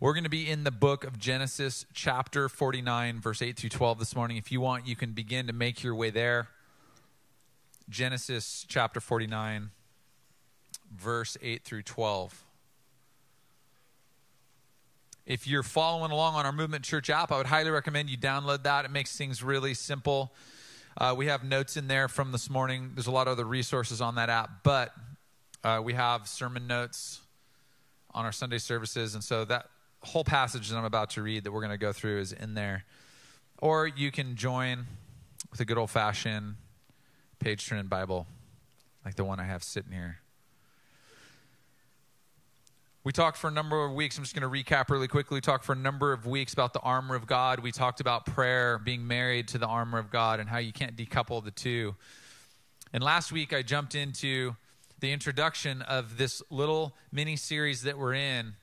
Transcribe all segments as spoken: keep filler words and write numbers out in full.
We're going to be in the book of Genesis, chapter forty-nine, verse eight through twelve this morning. If you want, you can begin to make your way there. Genesis, chapter forty-nine, verse eight through twelve. If you're following along on our Movement Church app, I would highly recommend you download that. It makes things really simple. Uh, we have notes in there from this morning. There's a lot of other resources on that app, but uh, we have sermon notes on our Sunday services. And so that whole passage that I'm about to read that we're going to go through is in there. Or you can join with a good old-fashioned page turning Bible, like the one I have sitting here. We talked for a number of weeks. I'm just going to recap really quickly. We talked for a number of weeks about the armor of God. We talked about prayer being married to the armor of God and how you can't decouple the two. And last week I jumped into the introduction of this little mini-series that we're in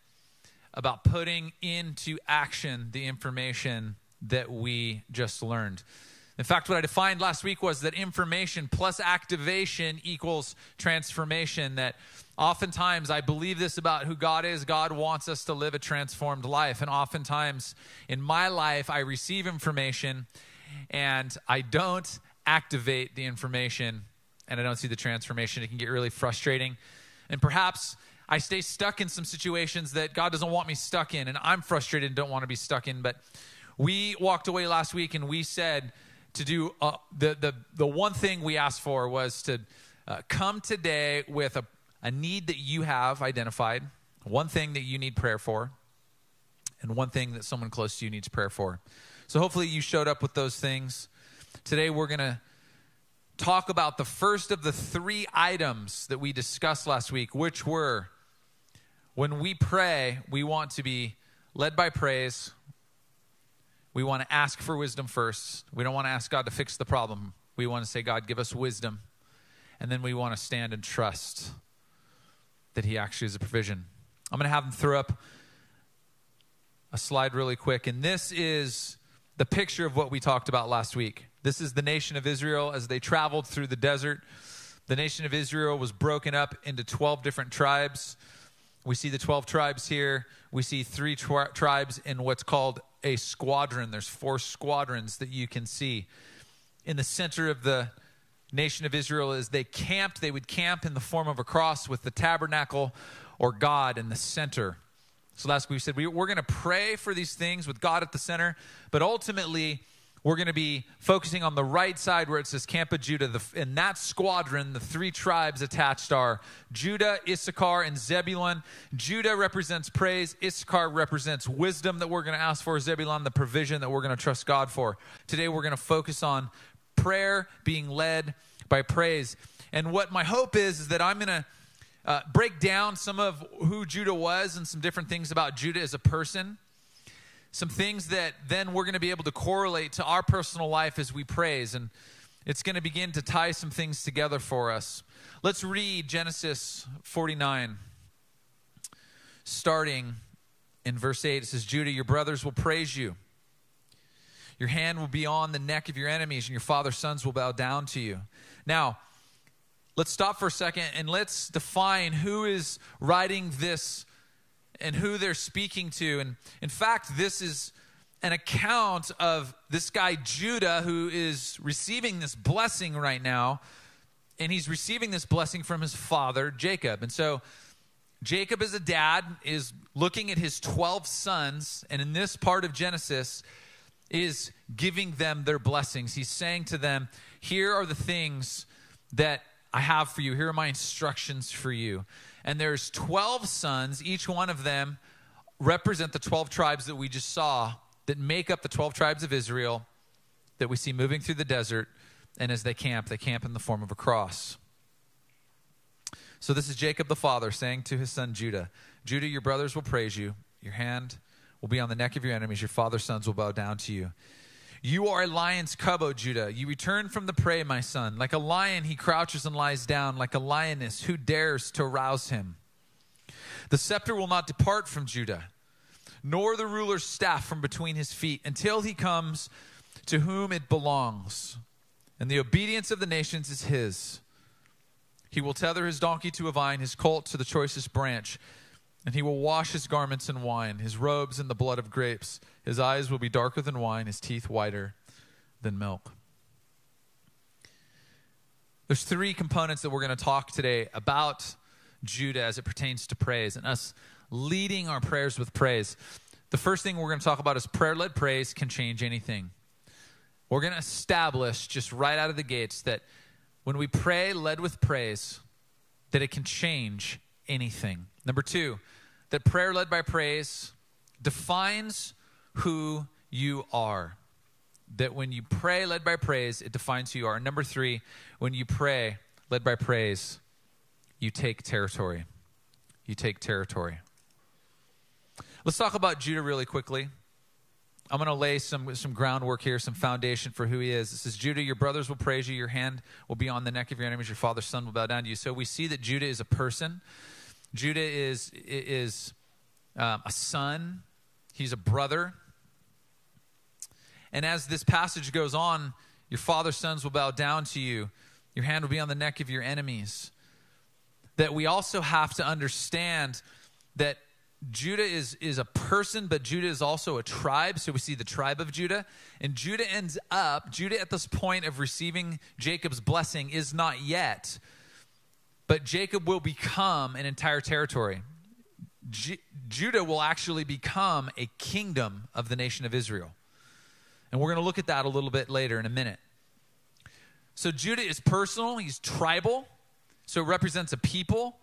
about putting into action the information that we just learned. In fact, what I defined last week was that information plus activation equals transformation, that oftentimes I believe this about who God is. God wants us to live a transformed life, and oftentimes in my life I receive information and I don't activate the information and I don't see the transformation. It can get really frustrating. And perhaps I stay stuck in some situations that God doesn't want me stuck in, and I'm frustrated and don't want to be stuck in. But we walked away last week and we said to do, uh, the, the, the one thing we asked for was to uh, come today with a, a need that you have identified, one thing that you need prayer for, and one thing that someone close to you needs prayer for. So hopefully you showed up with those things. Today we're going to talk about the first of the three items that we discussed last week, which were when we pray, we want to be led by praise. We want to ask for wisdom first. We don't want to ask God to fix the problem. We want to say, God, give us wisdom. And then we want to stand and trust that he actually is a provision. I'm going to have them throw up a slide really quick. And this is the picture of what we talked about last week. This is the nation of Israel as they traveled through the desert. The nation of Israel was broken up into twelve different tribes. We see the twelve tribes here. We see three tri- tribes in what's called a squadron. There's four squadrons that you can see. In the center of the nation of Israel as they camped, they would camp in the form of a cross with the tabernacle or God in the center. So last week we said we, we're going to pray for these things with God at the center, but ultimately we're going to be focusing on the right side where it says Camp of Judah. The, in that squadron, the three tribes attached are Judah, Issachar, and Zebulun. Judah represents praise. Issachar represents wisdom that we're going to ask for. Zebulun, the provision that we're going to trust God for. Today, we're going to focus on prayer being led by praise. And what my hope is, is that I'm going to uh, break down some of who Judah was and some different things about Judah as a person. Some things that then we're going to be able to correlate to our personal life as we praise. And it's going to begin to tie some things together for us. Let's read Genesis forty-nine, starting in verse eight. It says, Judah, your brothers will praise you. Your hand will be on the neck of your enemies, and your father's sons will bow down to you. Now, let's stop for a second, and let's define who is writing this and who they're speaking to. And in fact, this is an account of this guy Judah who is receiving this blessing right now. And he's receiving this blessing from his father, Jacob. And so Jacob as a dad is looking at his twelve sons. And in this part of Genesis is giving them their blessings. He's saying to them, here are the things that I have for you. Here are my instructions for you. And there's twelve sons. Each one of them represent the twelve tribes that we just saw that make up the twelve tribes of Israel that we see moving through the desert. And as they camp, they camp in the form of a cross. So this is Jacob the father saying to his son Judah, Judah, your brothers will praise you. Your hand will be on the neck of your enemies. Your father's sons will bow down to you. You are a lion's cub, O Judah. You return from the prey, my son. Like a lion, he crouches and lies down. Like a lioness, who dares to rouse him? The scepter will not depart from Judah, nor the ruler's staff from between his feet, until he comes to whom it belongs. And the obedience of the nations is his. He will tether his donkey to a vine, his colt to the choicest branch. And he will wash his garments in wine, his robes in the blood of grapes. His eyes will be darker than wine, his teeth whiter than milk. There's three components that we're going to talk today about Judah as it pertains to praise and us leading our prayers with praise. The first thing we're going to talk about is prayer-led praise can change anything. We're going to establish just right out of the gates that when we pray led with praise, that it can change anything. Number two, that prayer led by praise defines who you are. That when you pray led by praise, it defines who you are. And number three, when you pray led by praise, you take territory. You take territory. Let's talk about Judah really quickly. I'm going to lay some, some groundwork here, some foundation for who he is. It says, Judah, your brothers will praise you. Your hand will be on the neck of your enemies. Your father's son will bow down to you. So we see that Judah is a person. Judah is, is um, a son. He's a brother. And as this passage goes on, your father's sons will bow down to you. Your hand will be on the neck of your enemies. That we also have to understand that Judah is, is a person, but Judah is also a tribe. So we see the tribe of Judah. And Judah ends up, Judah at this point of receiving Jacob's blessing is not yet, but Jacob will become an entire territory. J- Judah will actually become a kingdom of the nation of Israel. And we're going to look at that a little bit later in a minute. So Judah is personal. He's tribal. So it represents a people.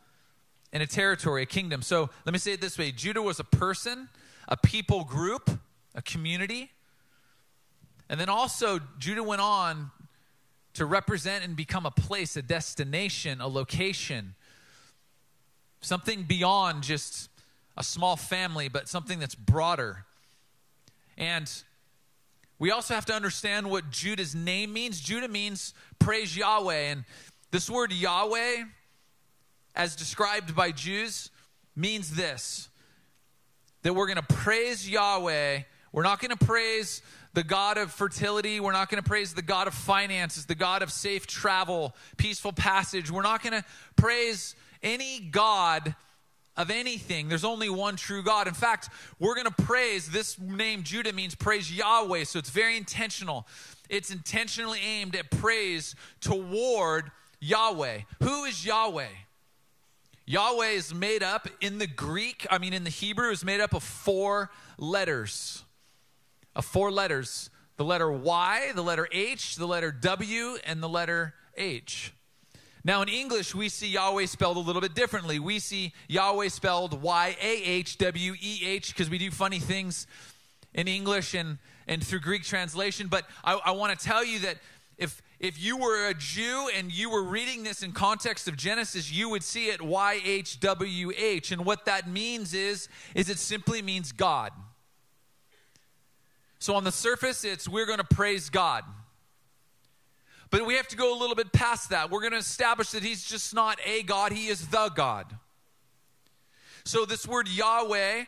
In a territory, a kingdom. So let me say it this way. Judah was a person, a people group, a community. And then also Judah went on to represent and become a place, a destination, a location. Something beyond just a small family, but something that's broader. And we also have to understand what Judah's name means. Judah means praise Yahweh. And this word Yahweh, as described by Jews, means this, that we're going to praise Yahweh. We're not going to praise the God of fertility. We're not going to praise the God of finances, the God of safe travel, peaceful passage. We're not going to praise any God of anything. There's only one true God. In fact, we're going to praise, this name Judah means praise Yahweh, so it's very intentional. It's intentionally aimed at praise toward Yahweh. Who is Yahweh? Yahweh is made up in the Greek, I mean in the Hebrew, is made up of four letters. Of four letters. The letter Y, the letter H, the letter W, and the letter H. Now in English, we see Yahweh spelled a little bit differently. We see Yahweh spelled Y A H W E H because we do funny things in English and, and through Greek translation. But I, I want to tell you that if... If you were a Jew and you were reading this in context of Genesis, you would see it Y H W H. And what that means is, is it simply means God. So on the surface, it's we're going to praise God. But we have to go a little bit past that. We're going to establish that he's just not a God. He is the God. So this word Yahweh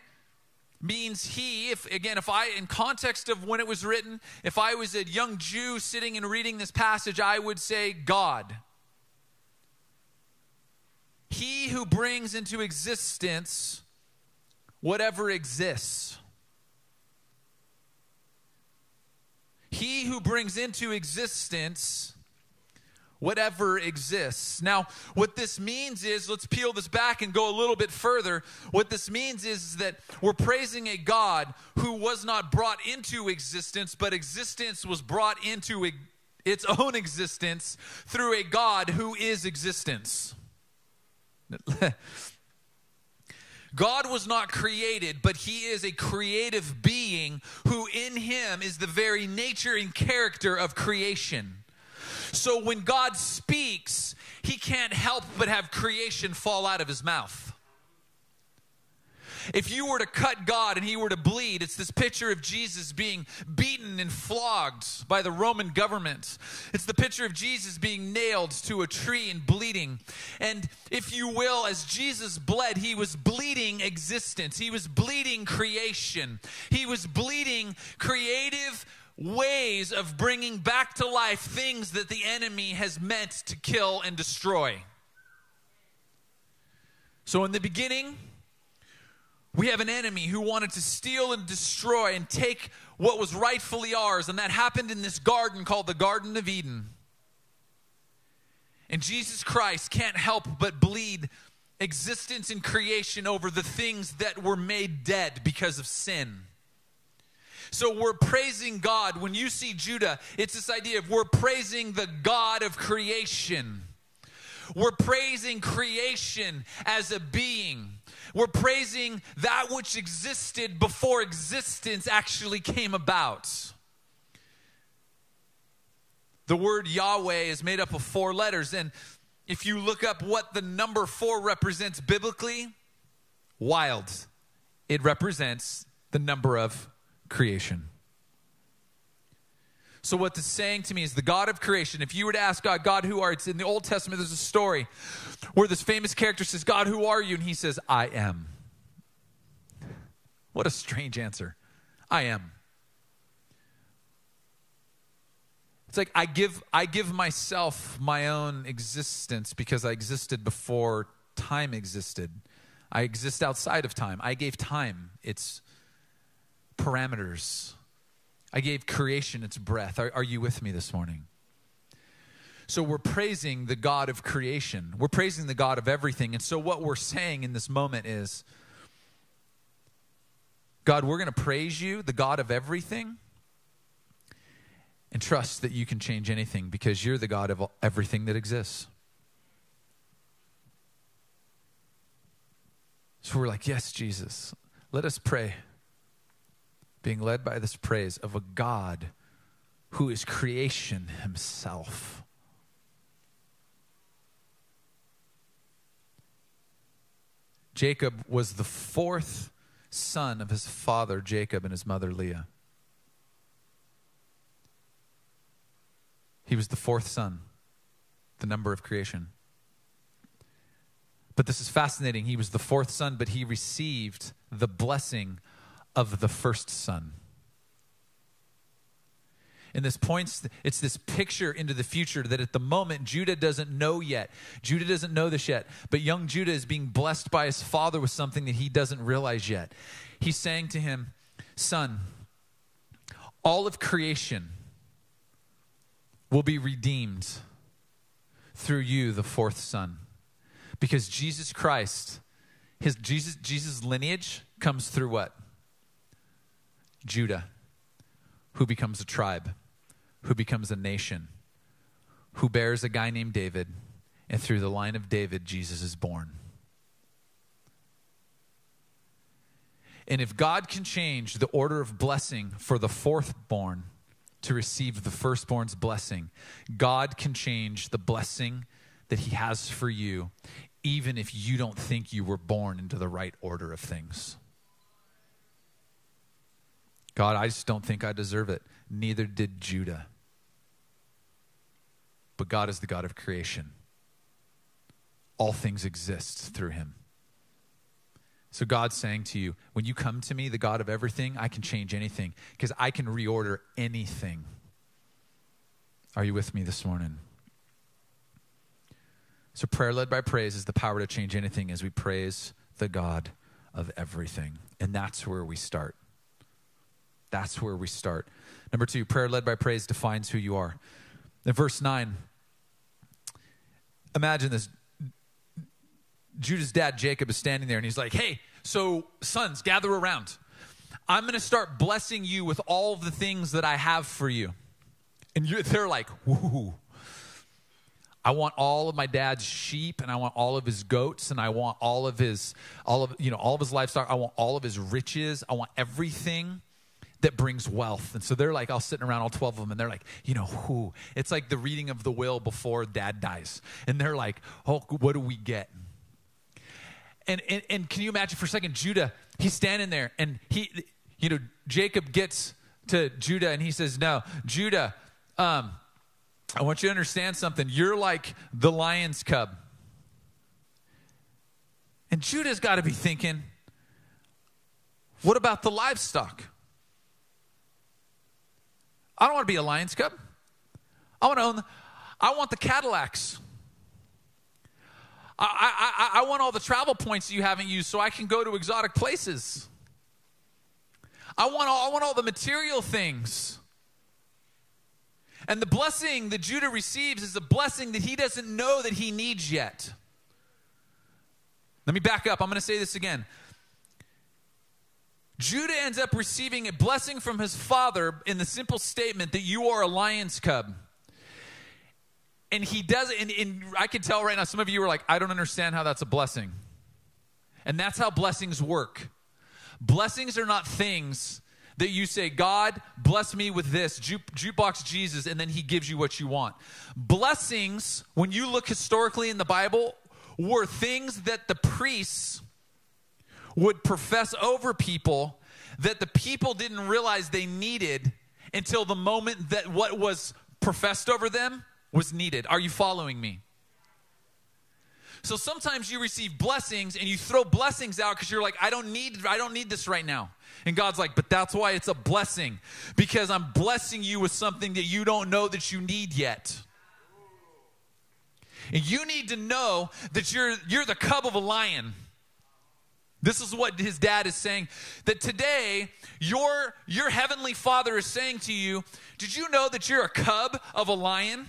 means he, if again, if I, in context of when it was written, if I was a young Jew sitting and reading this passage, I would say God. He who brings into existence whatever exists. He who brings into existence whatever exists. Now, what this means is, let's peel this back and go a little bit further. What this means is that we're praising a God who was not brought into existence, but existence was brought into its own existence through a God who is existence. God was not created, but he is a creative being who in him is the very nature and character of creation. So when God speaks, he can't help but have creation fall out of his mouth. If you were to cut God and he were to bleed, it's this picture of Jesus being beaten and flogged by the Roman government. It's the picture of Jesus being nailed to a tree and bleeding. And if you will, as Jesus bled, he was bleeding existence. He was bleeding creation. He was bleeding creative ways of bringing back to life things that the enemy has meant to kill and destroy. So in the beginning, We have an enemy who wanted to steal and destroy and take what was rightfully ours. And that happened in this garden called the Garden of Eden. And Jesus Christ can't help but bleed existence and creation over the things that were made dead because of sin. So we're praising God. When you see Judah, it's this idea of we're praising the God of creation. We're praising creation as a being. We're praising that which existed before existence actually came about. The word Yahweh is made up of four letters. And if you look up what the number four represents biblically, wild. It represents the number of creation. So what this is saying to me is the God of creation. If you were to ask God, God, who are you? It's in the Old Testament, there's a story where this famous character says, God, who are you? And he says, I am. What a strange answer. I am. It's like I give, I give myself my own existence because I existed before time existed. I exist outside of time. I gave time its parameters. I gave creation its breath. Are, are you with me this morning? So we're praising the God of creation. We're praising the God of everything. And so what we're saying in this moment is, God, we're going to praise you, the God of everything, and trust that you can change anything because you're the God of everything that exists. So we're like, yes, Jesus, let us pray, being led by this praise of a God who is creation himself. Jacob was the fourth son of his father, Jacob, and his mother, Leah. He was the fourth son, the number of creation. But this is fascinating. He was the fourth son, but he received the blessing of the first son. And this points, it's this picture into the future that at the moment, Judah doesn't know yet. Judah doesn't know this yet, but young Judah is being blessed by his father with something that he doesn't realize yet. He's saying to him, son, all of creation will be redeemed through you, the fourth son, because Jesus Christ, his Jesus, Jesus' lineage comes through what? Judah, who becomes a tribe, who becomes a nation, who bears a guy named David, and through the line of David, Jesus is born. And if God can change the order of blessing for the fourthborn to receive the firstborn's blessing, God can change the blessing that he has for you, even if you don't think you were born into the right order of things. God, I just don't think I deserve it. Neither did Judah. But God is the God of creation. All things exist through him. So God's saying to you, when you come to me, the God of everything, I can change anything because I can reorder anything. Are you with me this morning? So prayer led by praise is the power to change anything as we praise the God of everything. And that's where we start. That's where we start. Number two, prayer led by praise defines who you are. In verse nine, imagine this. Judah's dad, Jacob, is standing there and he's like, hey, so sons, gather around. I'm going to start blessing you with all the things that I have for you. And you're, they're like, woohoo. I want all of my dad's sheep, and I want all of his goats, and I want all of his, all of, you know, all of his livestock. I want all of his riches. I want everything that brings wealth. And so they're like all sitting around, all twelve of them, and they're like, you know, who? It's like the reading of the will before dad dies. And they're like, oh, what do we get? And, and and can you imagine for a second, Judah, he's standing there and he, you know, Jacob gets to Judah and he says, no, Judah, um, I want you to understand something. You're like the lion's cub. And Judah's got to be thinking, what about the livestock? I don't want to be a lion's cub. I want to own, the, I want the Cadillacs. I, I, I want all the travel points you haven't used so I can go to exotic places. I want all, I want all the material things. And the blessing that Judah receives is a blessing that he doesn't know that he needs yet. Let me back up. I'm going to say this again. Judah ends up receiving a blessing from his father in the simple statement that you are a lion's cub. And he does it, and, and I can tell right now, some of you are like, I don't understand how that's a blessing. And that's how blessings work. Blessings are not things that you say, God, bless me with this, ju- jukebox Jesus, and then he gives you what you want. Blessings, when you look historically in the Bible, were things that the priests would profess over people that the people didn't realize they needed until the moment that what was professed over them was needed. Are you following me? So sometimes you receive blessings and you throw blessings out because you're like, I don't need, I don't need this right now. And God's like, but that's why it's a blessing, because I'm blessing you with something that you don't know that you need yet. And you need to know that you're you're the cub of a lion. This is what his dad is saying, that today your, your heavenly father is saying to you, did you know that you're a cub of a lion?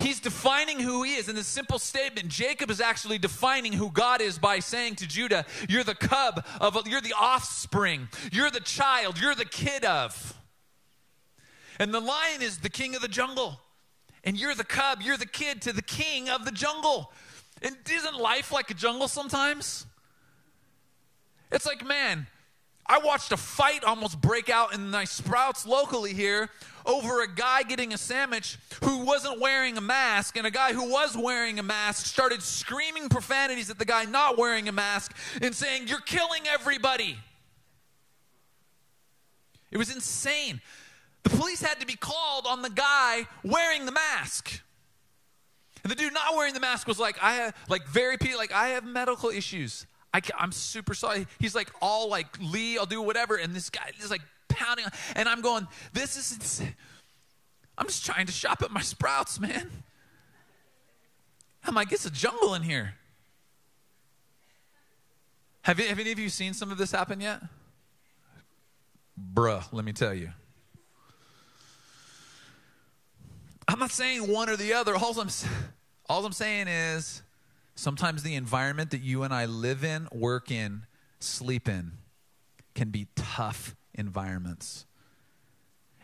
He's defining who he is in this simple statement. Jacob is actually defining who God is by saying to Judah, you're the cub of, a, you're the offspring, you're the child, you're the kid of. And the lion is the king of the jungle. And you're the cub, you're the kid to the king of the jungle. And isn't life like a jungle sometimes? It's like, man, I watched a fight almost break out in my Sprouts locally here over a guy getting a sandwich who wasn't wearing a mask, and a guy who was wearing a mask started screaming profanities at the guy not wearing a mask and saying, you're killing everybody. It was insane. The police had to be called on the guy wearing the mask. And the dude not wearing the mask was like, I have, like very, like I have medical issues. I can, I'm super sorry. He's like, all like, Lee, I'll do whatever. And this guy is like pounding. And I'm going, this is insane. I'm just trying to shop at my Sprouts, man. I'm like, it's a jungle in here. Have, have any of you seen some of this happen yet? Bruh, let me tell you. I'm not saying one or the other. All I'm, all I'm saying is sometimes the environment that you and I live in, work in, sleep in can be tough environments.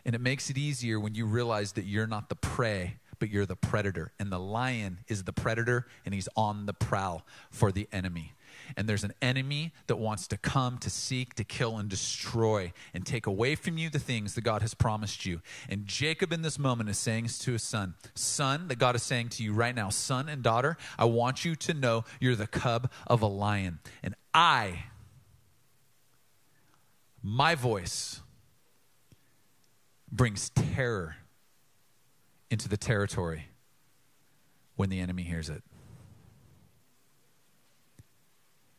And it makes it easier when you realize that you're not the prey, but you're the predator. And the lion is the predator, and he's on the prowl for the enemy. And there's an enemy that wants to come to seek, to kill, and destroy, and take away from you the things that God has promised you. And Jacob in this moment is saying to his son, son, that God is saying to you right now, son and daughter, I want you to know you're the cub of a lion. And I, my voice, brings terror into the territory when the enemy hears it.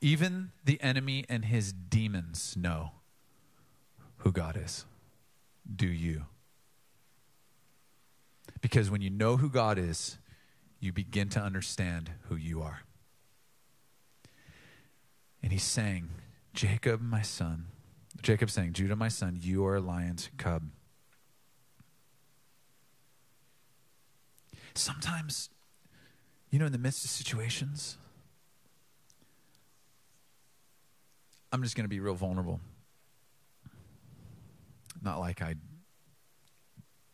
Even the enemy and his demons know who God is. Do you? Because when you know who God is, you begin to understand who you are. And he's saying, Jacob, my son, Jacob's saying, Judah, my son, you are a lion's cub. Sometimes, you know, in the midst of situations, I'm just going to be real vulnerable. Not like I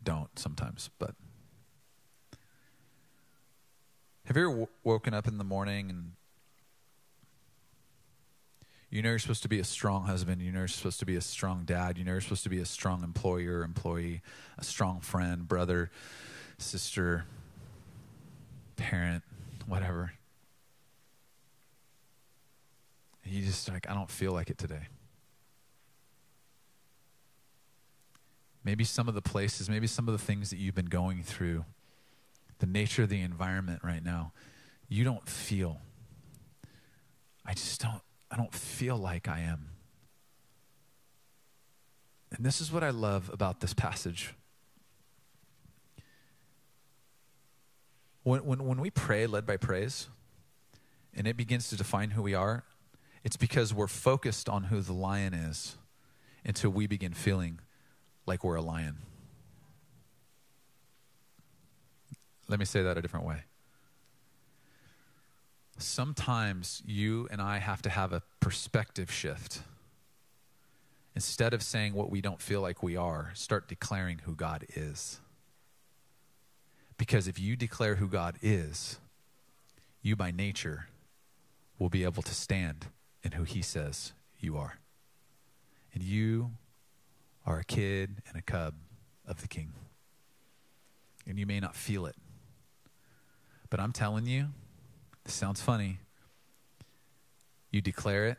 don't sometimes, but have you ever w- woken up in the morning and you know you're supposed to be a strong husband, you know you're supposed to be a strong dad, you know you're supposed to be a strong employer, employee, a strong friend, brother, sister, parent, whatever. You just like, I don't feel like it today. Maybe some of the places, maybe some of the things that you've been going through, the nature of the environment right now, you don't feel. I just don't, I don't feel like I am. And this is what I love about this passage. When, when, when we pray led by praise, and it begins to define who we are, it's because we're focused on who the lion is until we begin feeling like we're a lion. Let me say that a different way. Sometimes you and I have to have a perspective shift. Instead of saying what we don't feel like we are, start declaring who God is. Because if you declare who God is, you by nature will be able to stand in who he says you are. And you are a kid and a cub of the King. And you may not feel it. But I'm telling you, this sounds funny. You declare it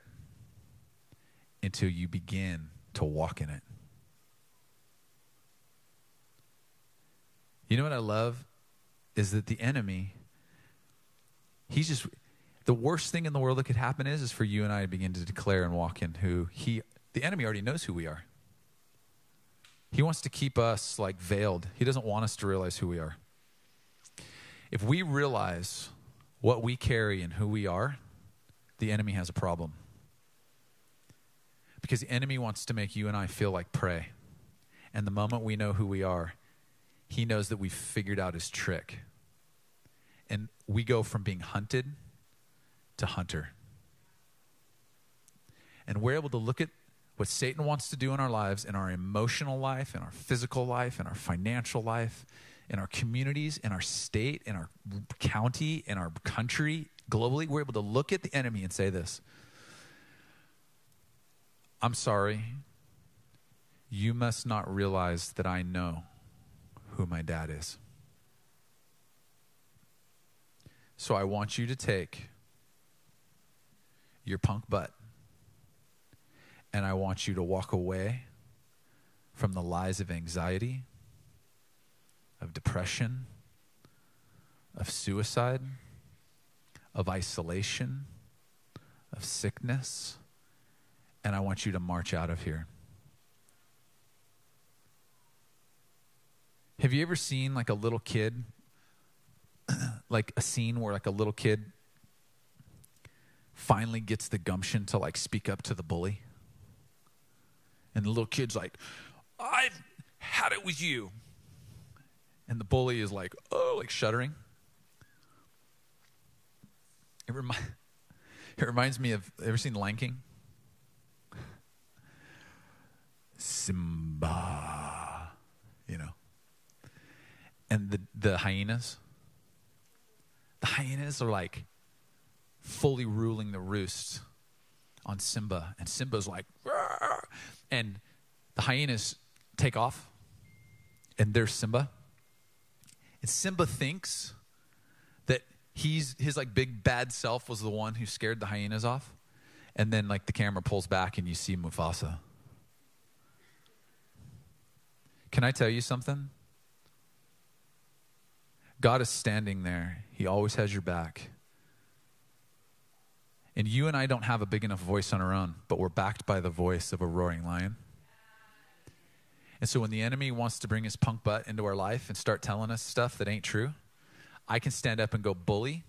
until you begin to walk in it. You know what I love is that the enemy, he's just, the worst thing in the world that could happen is, is for you and I to begin to declare and walk in who he, the enemy already knows who we are. He wants to keep us like veiled. He doesn't want us to realize who we are. If we realize what we carry and who we are, the enemy has a problem. Because the enemy wants to make you and I feel like prey. And the moment we know who we are, he knows that we've figured out his trick. And we go from being hunted to hunter. And we're able to look at what Satan wants to do in our lives, in our emotional life, in our physical life, in our financial life, in our communities, in our state, in our county, in our country, globally. We're able to look at the enemy and say this. I'm sorry, you must not realize that I know who my dad is. So I want you to take your punk butt and I want you to walk away from the lies of anxiety, of depression, of suicide, of isolation, of sickness, and I want you to march out of here. Have you ever seen like a little kid, like a scene where like a little kid finally gets the gumption to like speak up to the bully? And the little kid's like, I've had it with you. And the bully is like, oh, like shuddering. It, remi- it reminds me of, ever seen Lion King? Simba, you know. And the, the hyenas. The hyenas are like fully ruling the roost on Simba. And Simba's like, rawr! And the hyenas take off. And there's Simba. And Simba thinks that he's his like big bad self was the one who scared the hyenas off. And then like the camera pulls back and you see Mufasa. Can I tell you something? God is standing there. He always has your back. And you and I don't have a big enough voice on our own, but we're backed by the voice of a roaring lion. And so when the enemy wants to bring his punk butt into our life and start telling us stuff that ain't true, I can stand up and go bully.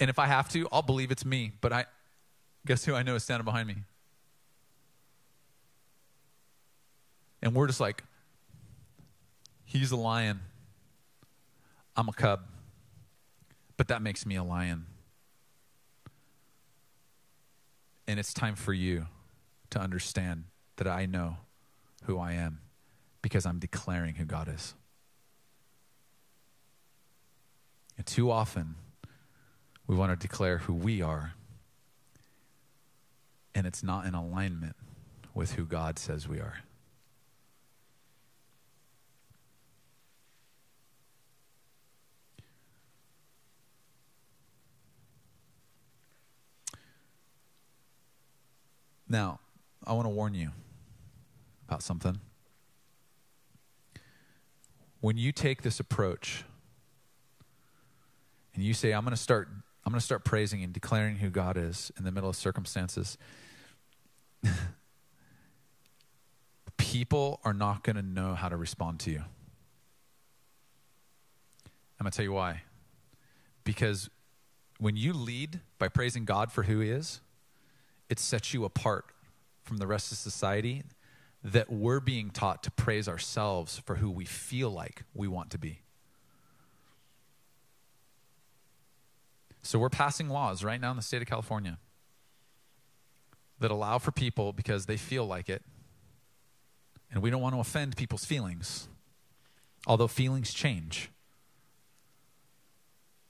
And if I have to, I'll believe it's me. But I, guess who I know is standing behind me? And we're just like, he's a lion. I'm a cub. But that makes me a lion. And it's time for you to understand that I know who I am because I'm declaring who God is. And too often, we want to declare who we are, and it's not in alignment with who God says we are. Now, I want to warn you about something. When you take this approach and you say, I'm going to start, I'm going to start praising and declaring who God is in the middle of circumstances, people are not going to know how to respond to you. I'm going to tell you why. Because when you lead by praising God for who he is, it sets you apart from the rest of society that we're being taught to praise ourselves for who we feel like we want to be. So we're passing laws right now in the state of California that allow for people because they feel like it. And we don't want to offend people's feelings, although feelings change.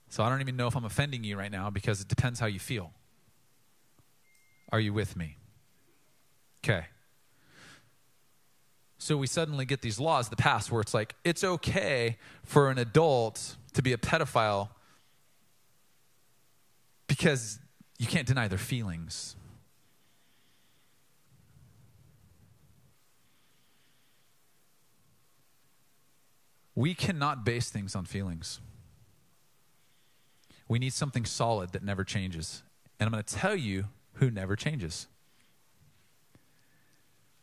So I don't even know if I'm offending you right now because it depends how you feel. Are you with me? Okay. So we suddenly get these laws that pass where it's like, it's okay for an adult to be a pedophile because you can't deny their feelings. We cannot base things on feelings. We need something solid that never changes. And I'm going to tell you who never changes.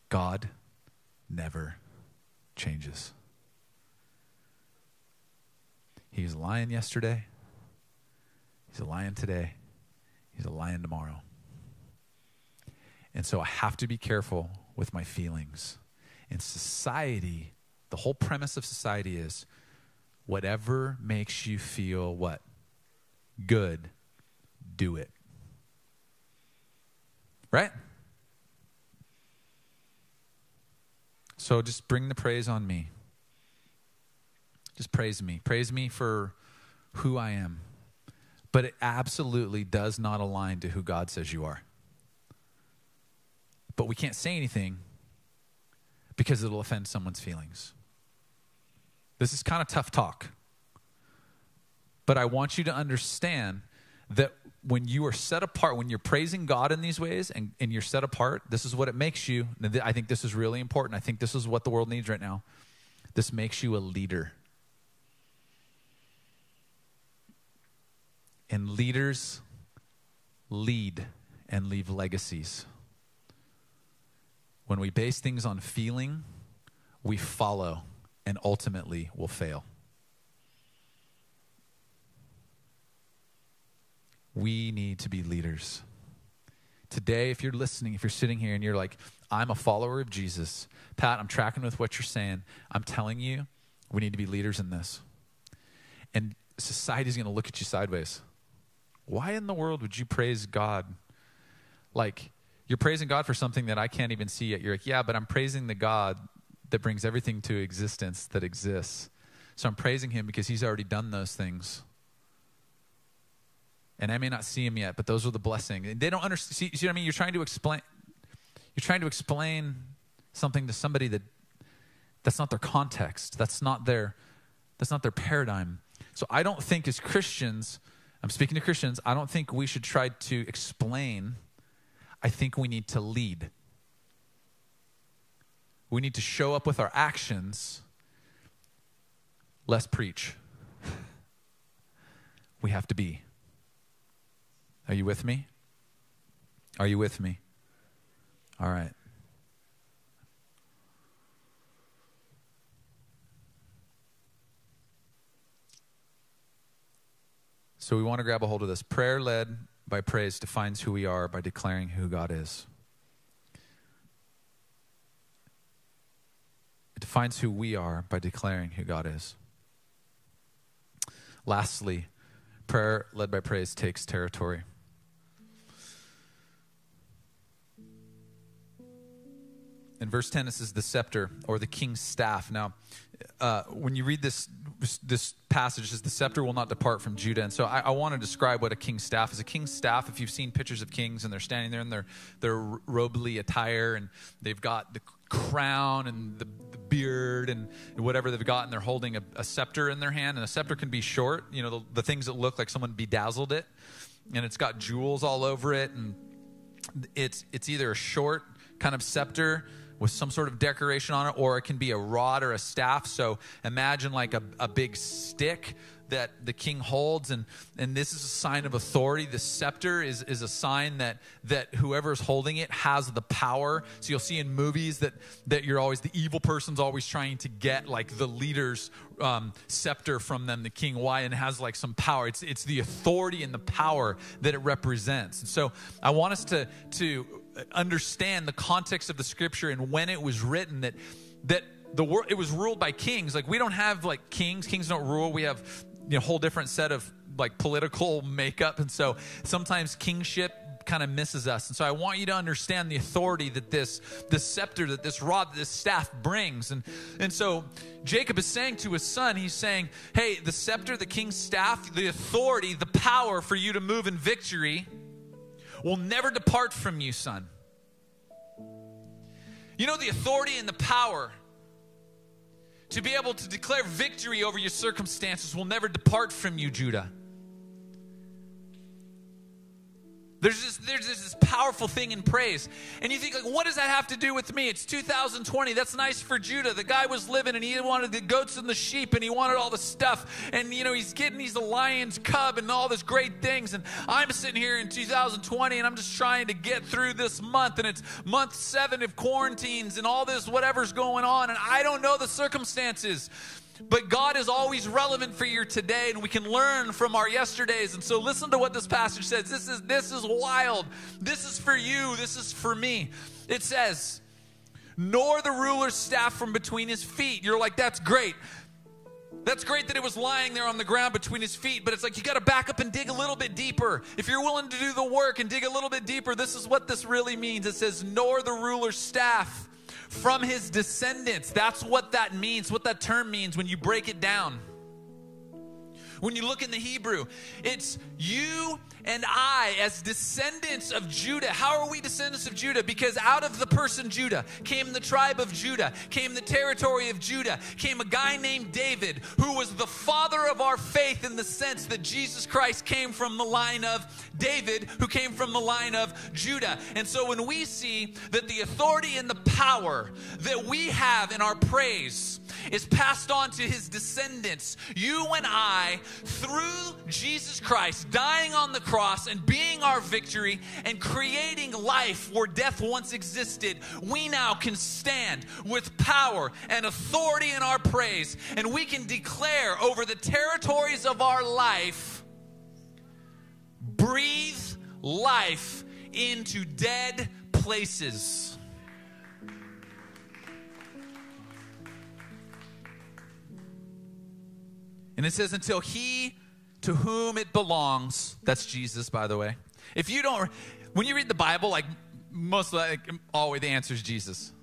God never changes. He was lying yesterday. He's a lion today. He's a lion tomorrow. And so I have to be careful with my feelings. And society, the whole premise of society is whatever makes you feel what? Good, do it. Right? So just bring the praise on me. Just praise me. Praise me for who I am. But it absolutely does not align to who God says you are. But we can't say anything because it'll offend someone's feelings. This is kind of tough talk. But I want you to understand that when you are set apart, when you're praising God in these ways and, and you're set apart, this is what it makes you. I think this is really important. I think this is what the world needs right now. This makes you a leader. And leaders lead and leave legacies. When we base things on feeling, we follow and ultimately will fail. We need to be leaders. Today, if you're listening, if you're sitting here and you're like, I'm a follower of Jesus. Pat, I'm tracking with what you're saying. I'm telling you, we need to be leaders in this. And society's going to look at you sideways. Why in the world would you praise God? Like, you're praising God for something that I can't even see yet. You're like, yeah, but I'm praising the God that brings everything to existence that exists. So I'm praising him because he's already done those things. And I may not see him yet, but those are the blessings. And they don't understand. See, see what I mean? You're trying to explain. You're trying to explain something to somebody that that's not their context. That's not their. That's not their paradigm. So I don't think as Christians, I'm speaking to Christians. I don't think we should try to explain. I think we need to lead. We need to show up with our actions. Less preach. We have to be. Are you with me? Are you with me? All right. So we want to grab a hold of this. Prayer led by praise defines who we are by declaring who God is. It defines who we are by declaring who God is. Lastly, prayer led by praise takes territory. In verse ten, it says the scepter or the king's staff. Now, uh, when you read this this passage, it says the scepter will not depart from Judah. And so I, I want to describe what a king's staff is. A king's staff, if you've seen pictures of kings and they're standing there in their, their robely attire and they've got the crown and the, the beard and whatever they've got, and they're holding a, a scepter in their hand. And a scepter can be short, you know, the, the things that look like someone bedazzled it. And it's got jewels all over it. And it's it's either a short kind of scepter with some sort of decoration on it, or it can be a rod or a staff. So imagine like a, a big stick that the king holds, and and this is a sign of authority. The scepter is is a sign that that whoever's holding it has the power. So you'll see in movies that that you're always the evil person's always trying to get like the leader's um, scepter from them, the king. Why? And has like some power. It's it's the authority and the power that it represents. And so I want us to to understand the context of the scripture and when it was written, that that the world, it was ruled by kings. Like, we don't have like kings. Kings don't rule. We have, you know, a whole different set of like political makeup. And so sometimes kingship kind of misses us. And so I want you to understand the authority that this, this scepter, that this rod, that this staff brings. And, and so Jacob is saying to his son, he's saying, hey, the scepter, the king's staff, the authority, the power for you to move in victory will never depart from you, son. You know, the authority and the power to be able to declare victory over your circumstances will never depart from you, Judah. There's this, there's this powerful thing in praise. And you think, like, what does that have to do with me? It's two thousand twenty. That's nice for Judah. The guy was living, and he wanted the goats and the sheep, and he wanted all the stuff. And, you know, he's getting, he's the lion's cub and all these great things. And I'm sitting here in two thousand twenty, and I'm just trying to get through this month. And it's month seven of quarantines and all this whatever's going on. And I don't know the circumstances. But God is always relevant for your today, and we can learn from our yesterdays. And so listen to what this passage says. This is, this is wild. This is for you. This is for me. It says, nor the ruler's staff from between his feet. You're like, that's great. That's great that it was lying there on the ground between his feet, but it's like you got to back up and dig a little bit deeper. If you're willing to do the work and dig a little bit deeper, this is what this really means. It says, nor the ruler's staff from his descendants. That's what that means, what that term means when you break it down. When you look in the Hebrew, it's you and I as descendants of Judah. How are we descendants of Judah? Because out of the person Judah came the tribe of Judah, came the territory of Judah, came a guy named David, who was the father of our faith in the sense that Jesus Christ came from the line of David, who came from the line of Judah. And so when we see that the authority and the power that we have in our praise is passed on to his descendants, you and I, through Jesus Christ dying on the cross and being our victory and creating life where death once existed, we now can stand with power and authority in our praise, and we can declare over the territories of our life, breathe life into dead places. And it says, until he to whom it belongs, that's Jesus, by the way. If you don't, when you read the Bible, like most, like always the answer is Jesus.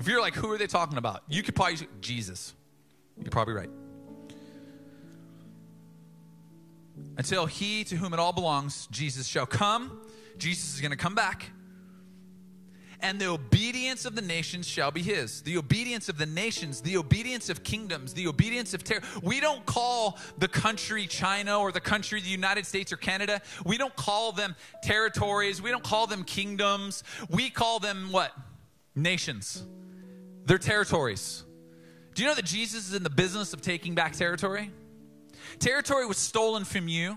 If you're like, who are they talking about? You could probably, Jesus. You're probably right. Until he to whom it all belongs, Jesus shall come. Jesus is going to come back. And the obedience of the nations shall be his. The obedience of the nations, the obedience of kingdoms, the obedience of terror. We don't call the country China or the country the United States or Canada. We don't call them territories. We don't call them kingdoms. We call them what? Nations. They're territories. Do you know that Jesus is in the business of taking back territory? Territory was stolen from you.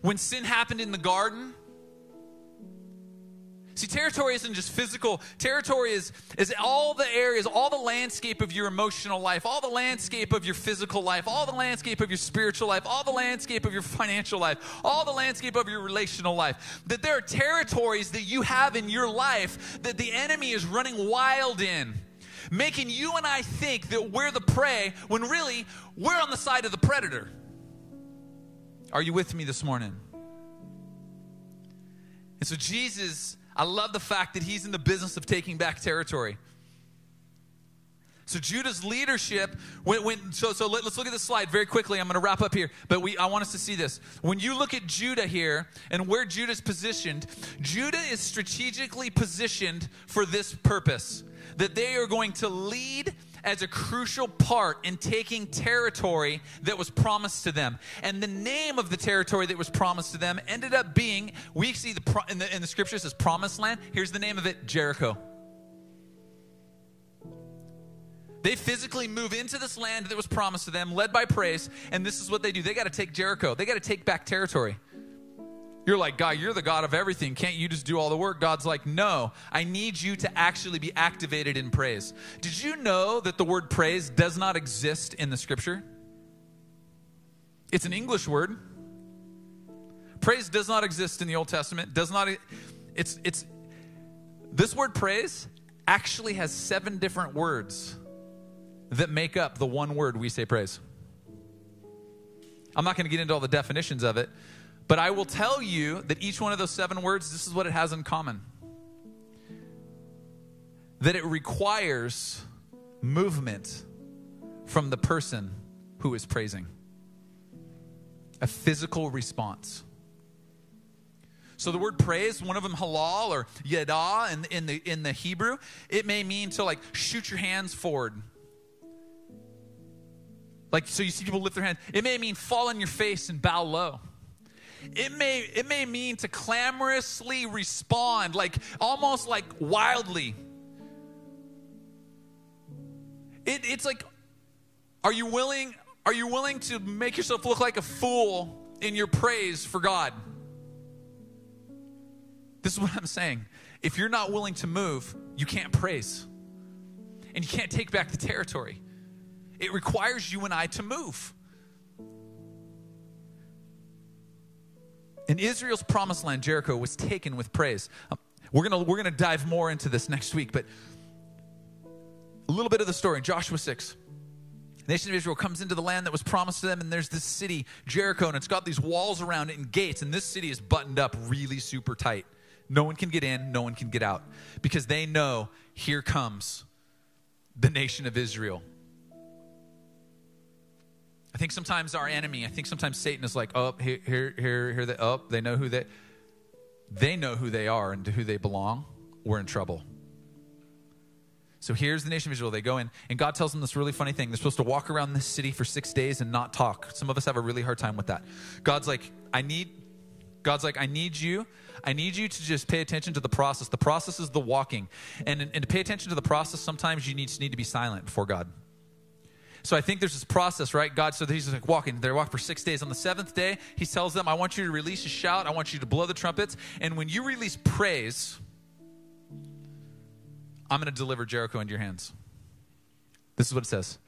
When sin happened in the garden, see, territory isn't just physical. Territory is, is all the areas, all the landscape of your emotional life, all the landscape of your physical life, all the landscape of your spiritual life, all the landscape of your financial life, all the landscape of your relational life. That there are territories that you have in your life that the enemy is running wild in, making you and I think that we're the prey when really we're on the side of the predator. Are you with me this morning? And so Jesus, I love the fact that he's in the business of taking back territory. So Judah's leadership, when, when, so, so let, let's look at this slide very quickly. I'm going to wrap up here, but we, I want us to see this. When you look at Judah here and where Judah's positioned, Judah is strategically positioned for this purpose, that they are going to lead as a crucial part in taking territory that was promised to them. And the name of the territory that was promised to them ended up being, we see the pro, in, the, in the scripture it says promised land. Here's the name of it, Jericho. They physically move into this land that was promised to them, led by praise, and this is what they do. They got to take Jericho. They got to take back territory. You're like, God, you're the God of everything. Can't you just do all the work? God's like, no, I need you to actually be activated in praise. Did you know that the word praise does not exist in the scripture? It's an English word. Praise does not exist in the Old Testament. Does not. It's it's. This word praise actually has seven different words that make up the one word we say praise. I'm not going to get into all the definitions of it, but I will tell you that each one of those seven words, this is what it has in common. That it requires movement from the person who is praising. A physical response. So the word praise, one of them halal or yadah in, in, the, in the Hebrew, it may mean to like shoot your hands forward. Like, so you see people lift their hands. It may mean fall on your face and bow low. It may, it may mean to clamorously respond, like almost like wildly. It, it's like, are you willing, are you willing to make yourself look like a fool in your praise for God? This is what I'm saying. If you're not willing to move, you can't praise. And you can't take back the territory. It requires you and I to move. And Israel's promised land, Jericho, was taken with praise. Um, we're gonna, we're gonna dive more into this next week, but a little bit of the story in Joshua six. The nation of Israel comes into the land that was promised to them, and there's this city, Jericho, and it's got these walls around it and gates, and this city is buttoned up really super tight. No one can get in, no one can get out, because they know here comes the nation of Israel. I think sometimes our enemy, I think sometimes Satan is like, oh, here, here, here, here, they, oh, they know who they, they know who they are and to who they belong. We're in trouble. So here's the nation of Israel. They go in, and God tells them this really funny thing. They're supposed to walk around this city for six days and not talk. Some of us have a really hard time with that. God's like, I need, God's like, I need you. I need you to just pay attention to the process. The process is the walking. And, and to pay attention to the process, sometimes you need, just need to be silent before God. So I think there's this process, right? God, so he's like walking. They walk for six days. On the seventh day, he tells them, I want you to release a shout. I want you to blow the trumpets. And when you release praise, I'm going to deliver Jericho into your hands. This is what it says.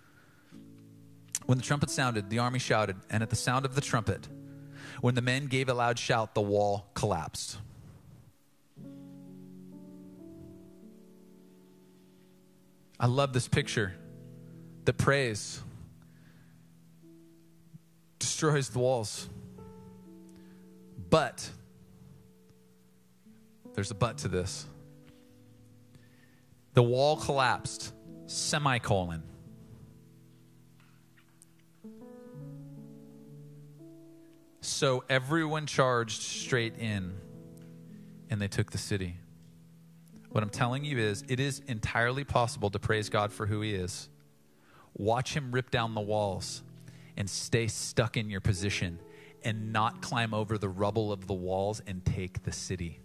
When the trumpet sounded, the army shouted. And at the sound of the trumpet, when the men gave a loud shout, the wall collapsed. I love this picture. The praise destroys the walls. But, there's a but to this. The wall collapsed, semicolon. So everyone charged straight in, and they took the city. What I'm telling you is, it is entirely possible to praise God for who he is. Watch him rip down the walls and stay stuck in your position and not climb over the rubble of the walls and take the city.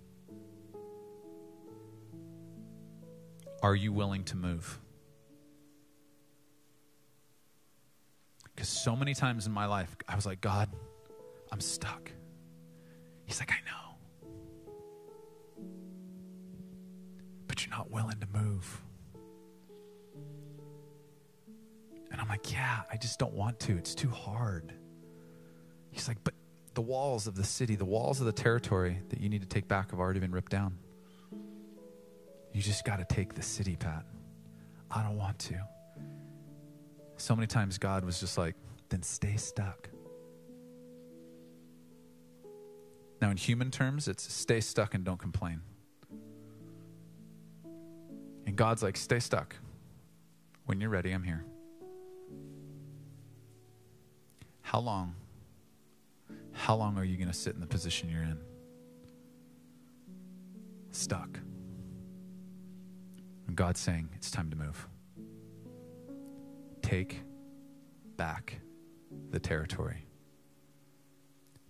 Are you willing to move? Because so many times in my life, I was like, God, I'm stuck. He's like, I know. But you're not willing to move. And I'm like, yeah, I just don't want to. It's too hard. He's like, but the walls of the city, the walls of the territory that you need to take back have already been ripped down. You just got to take the city, Pat. I don't want to. So many times God was just like, then stay stuck. Now in human terms, it's stay stuck and don't complain. And God's like, stay stuck. When you're ready, I'm here. How long? How long are you going to sit in the position you're in? Stuck. And God's saying, it's time to move. Take back the territory.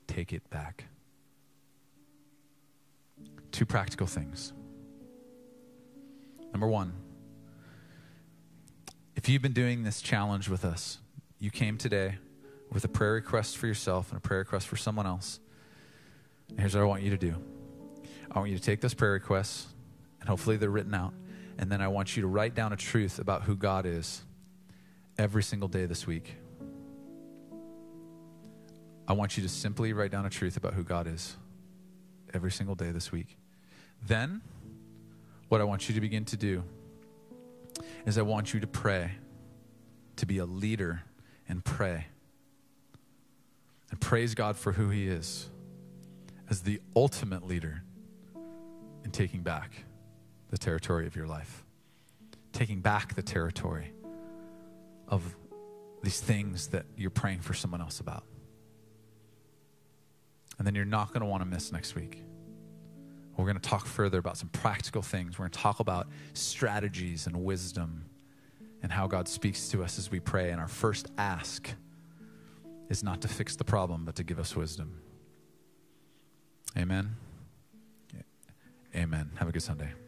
Take it back. Two practical things. Number one, If you've been doing this challenge with us, you came today with a prayer request for yourself and a prayer request for someone else. And here's what I want you to do. I want you to take those prayer requests, and hopefully they're written out, and then I want you to write down a truth about who God is every single day this week. I want you to simply write down a truth about who God is every single day this week. Then, what I want you to begin to do is I want you to pray, to be a leader and pray. And praise God for who he is as the ultimate leader in taking back the territory of your life. Taking back the territory of these things that you're praying for someone else about. And then you're not going to want to miss next week. We're going to talk further about some practical things. We're going to talk about strategies and wisdom and how God speaks to us as we pray. And our first ask is not to fix the problem, but to give us wisdom. Amen. Amen. Have a good Sunday.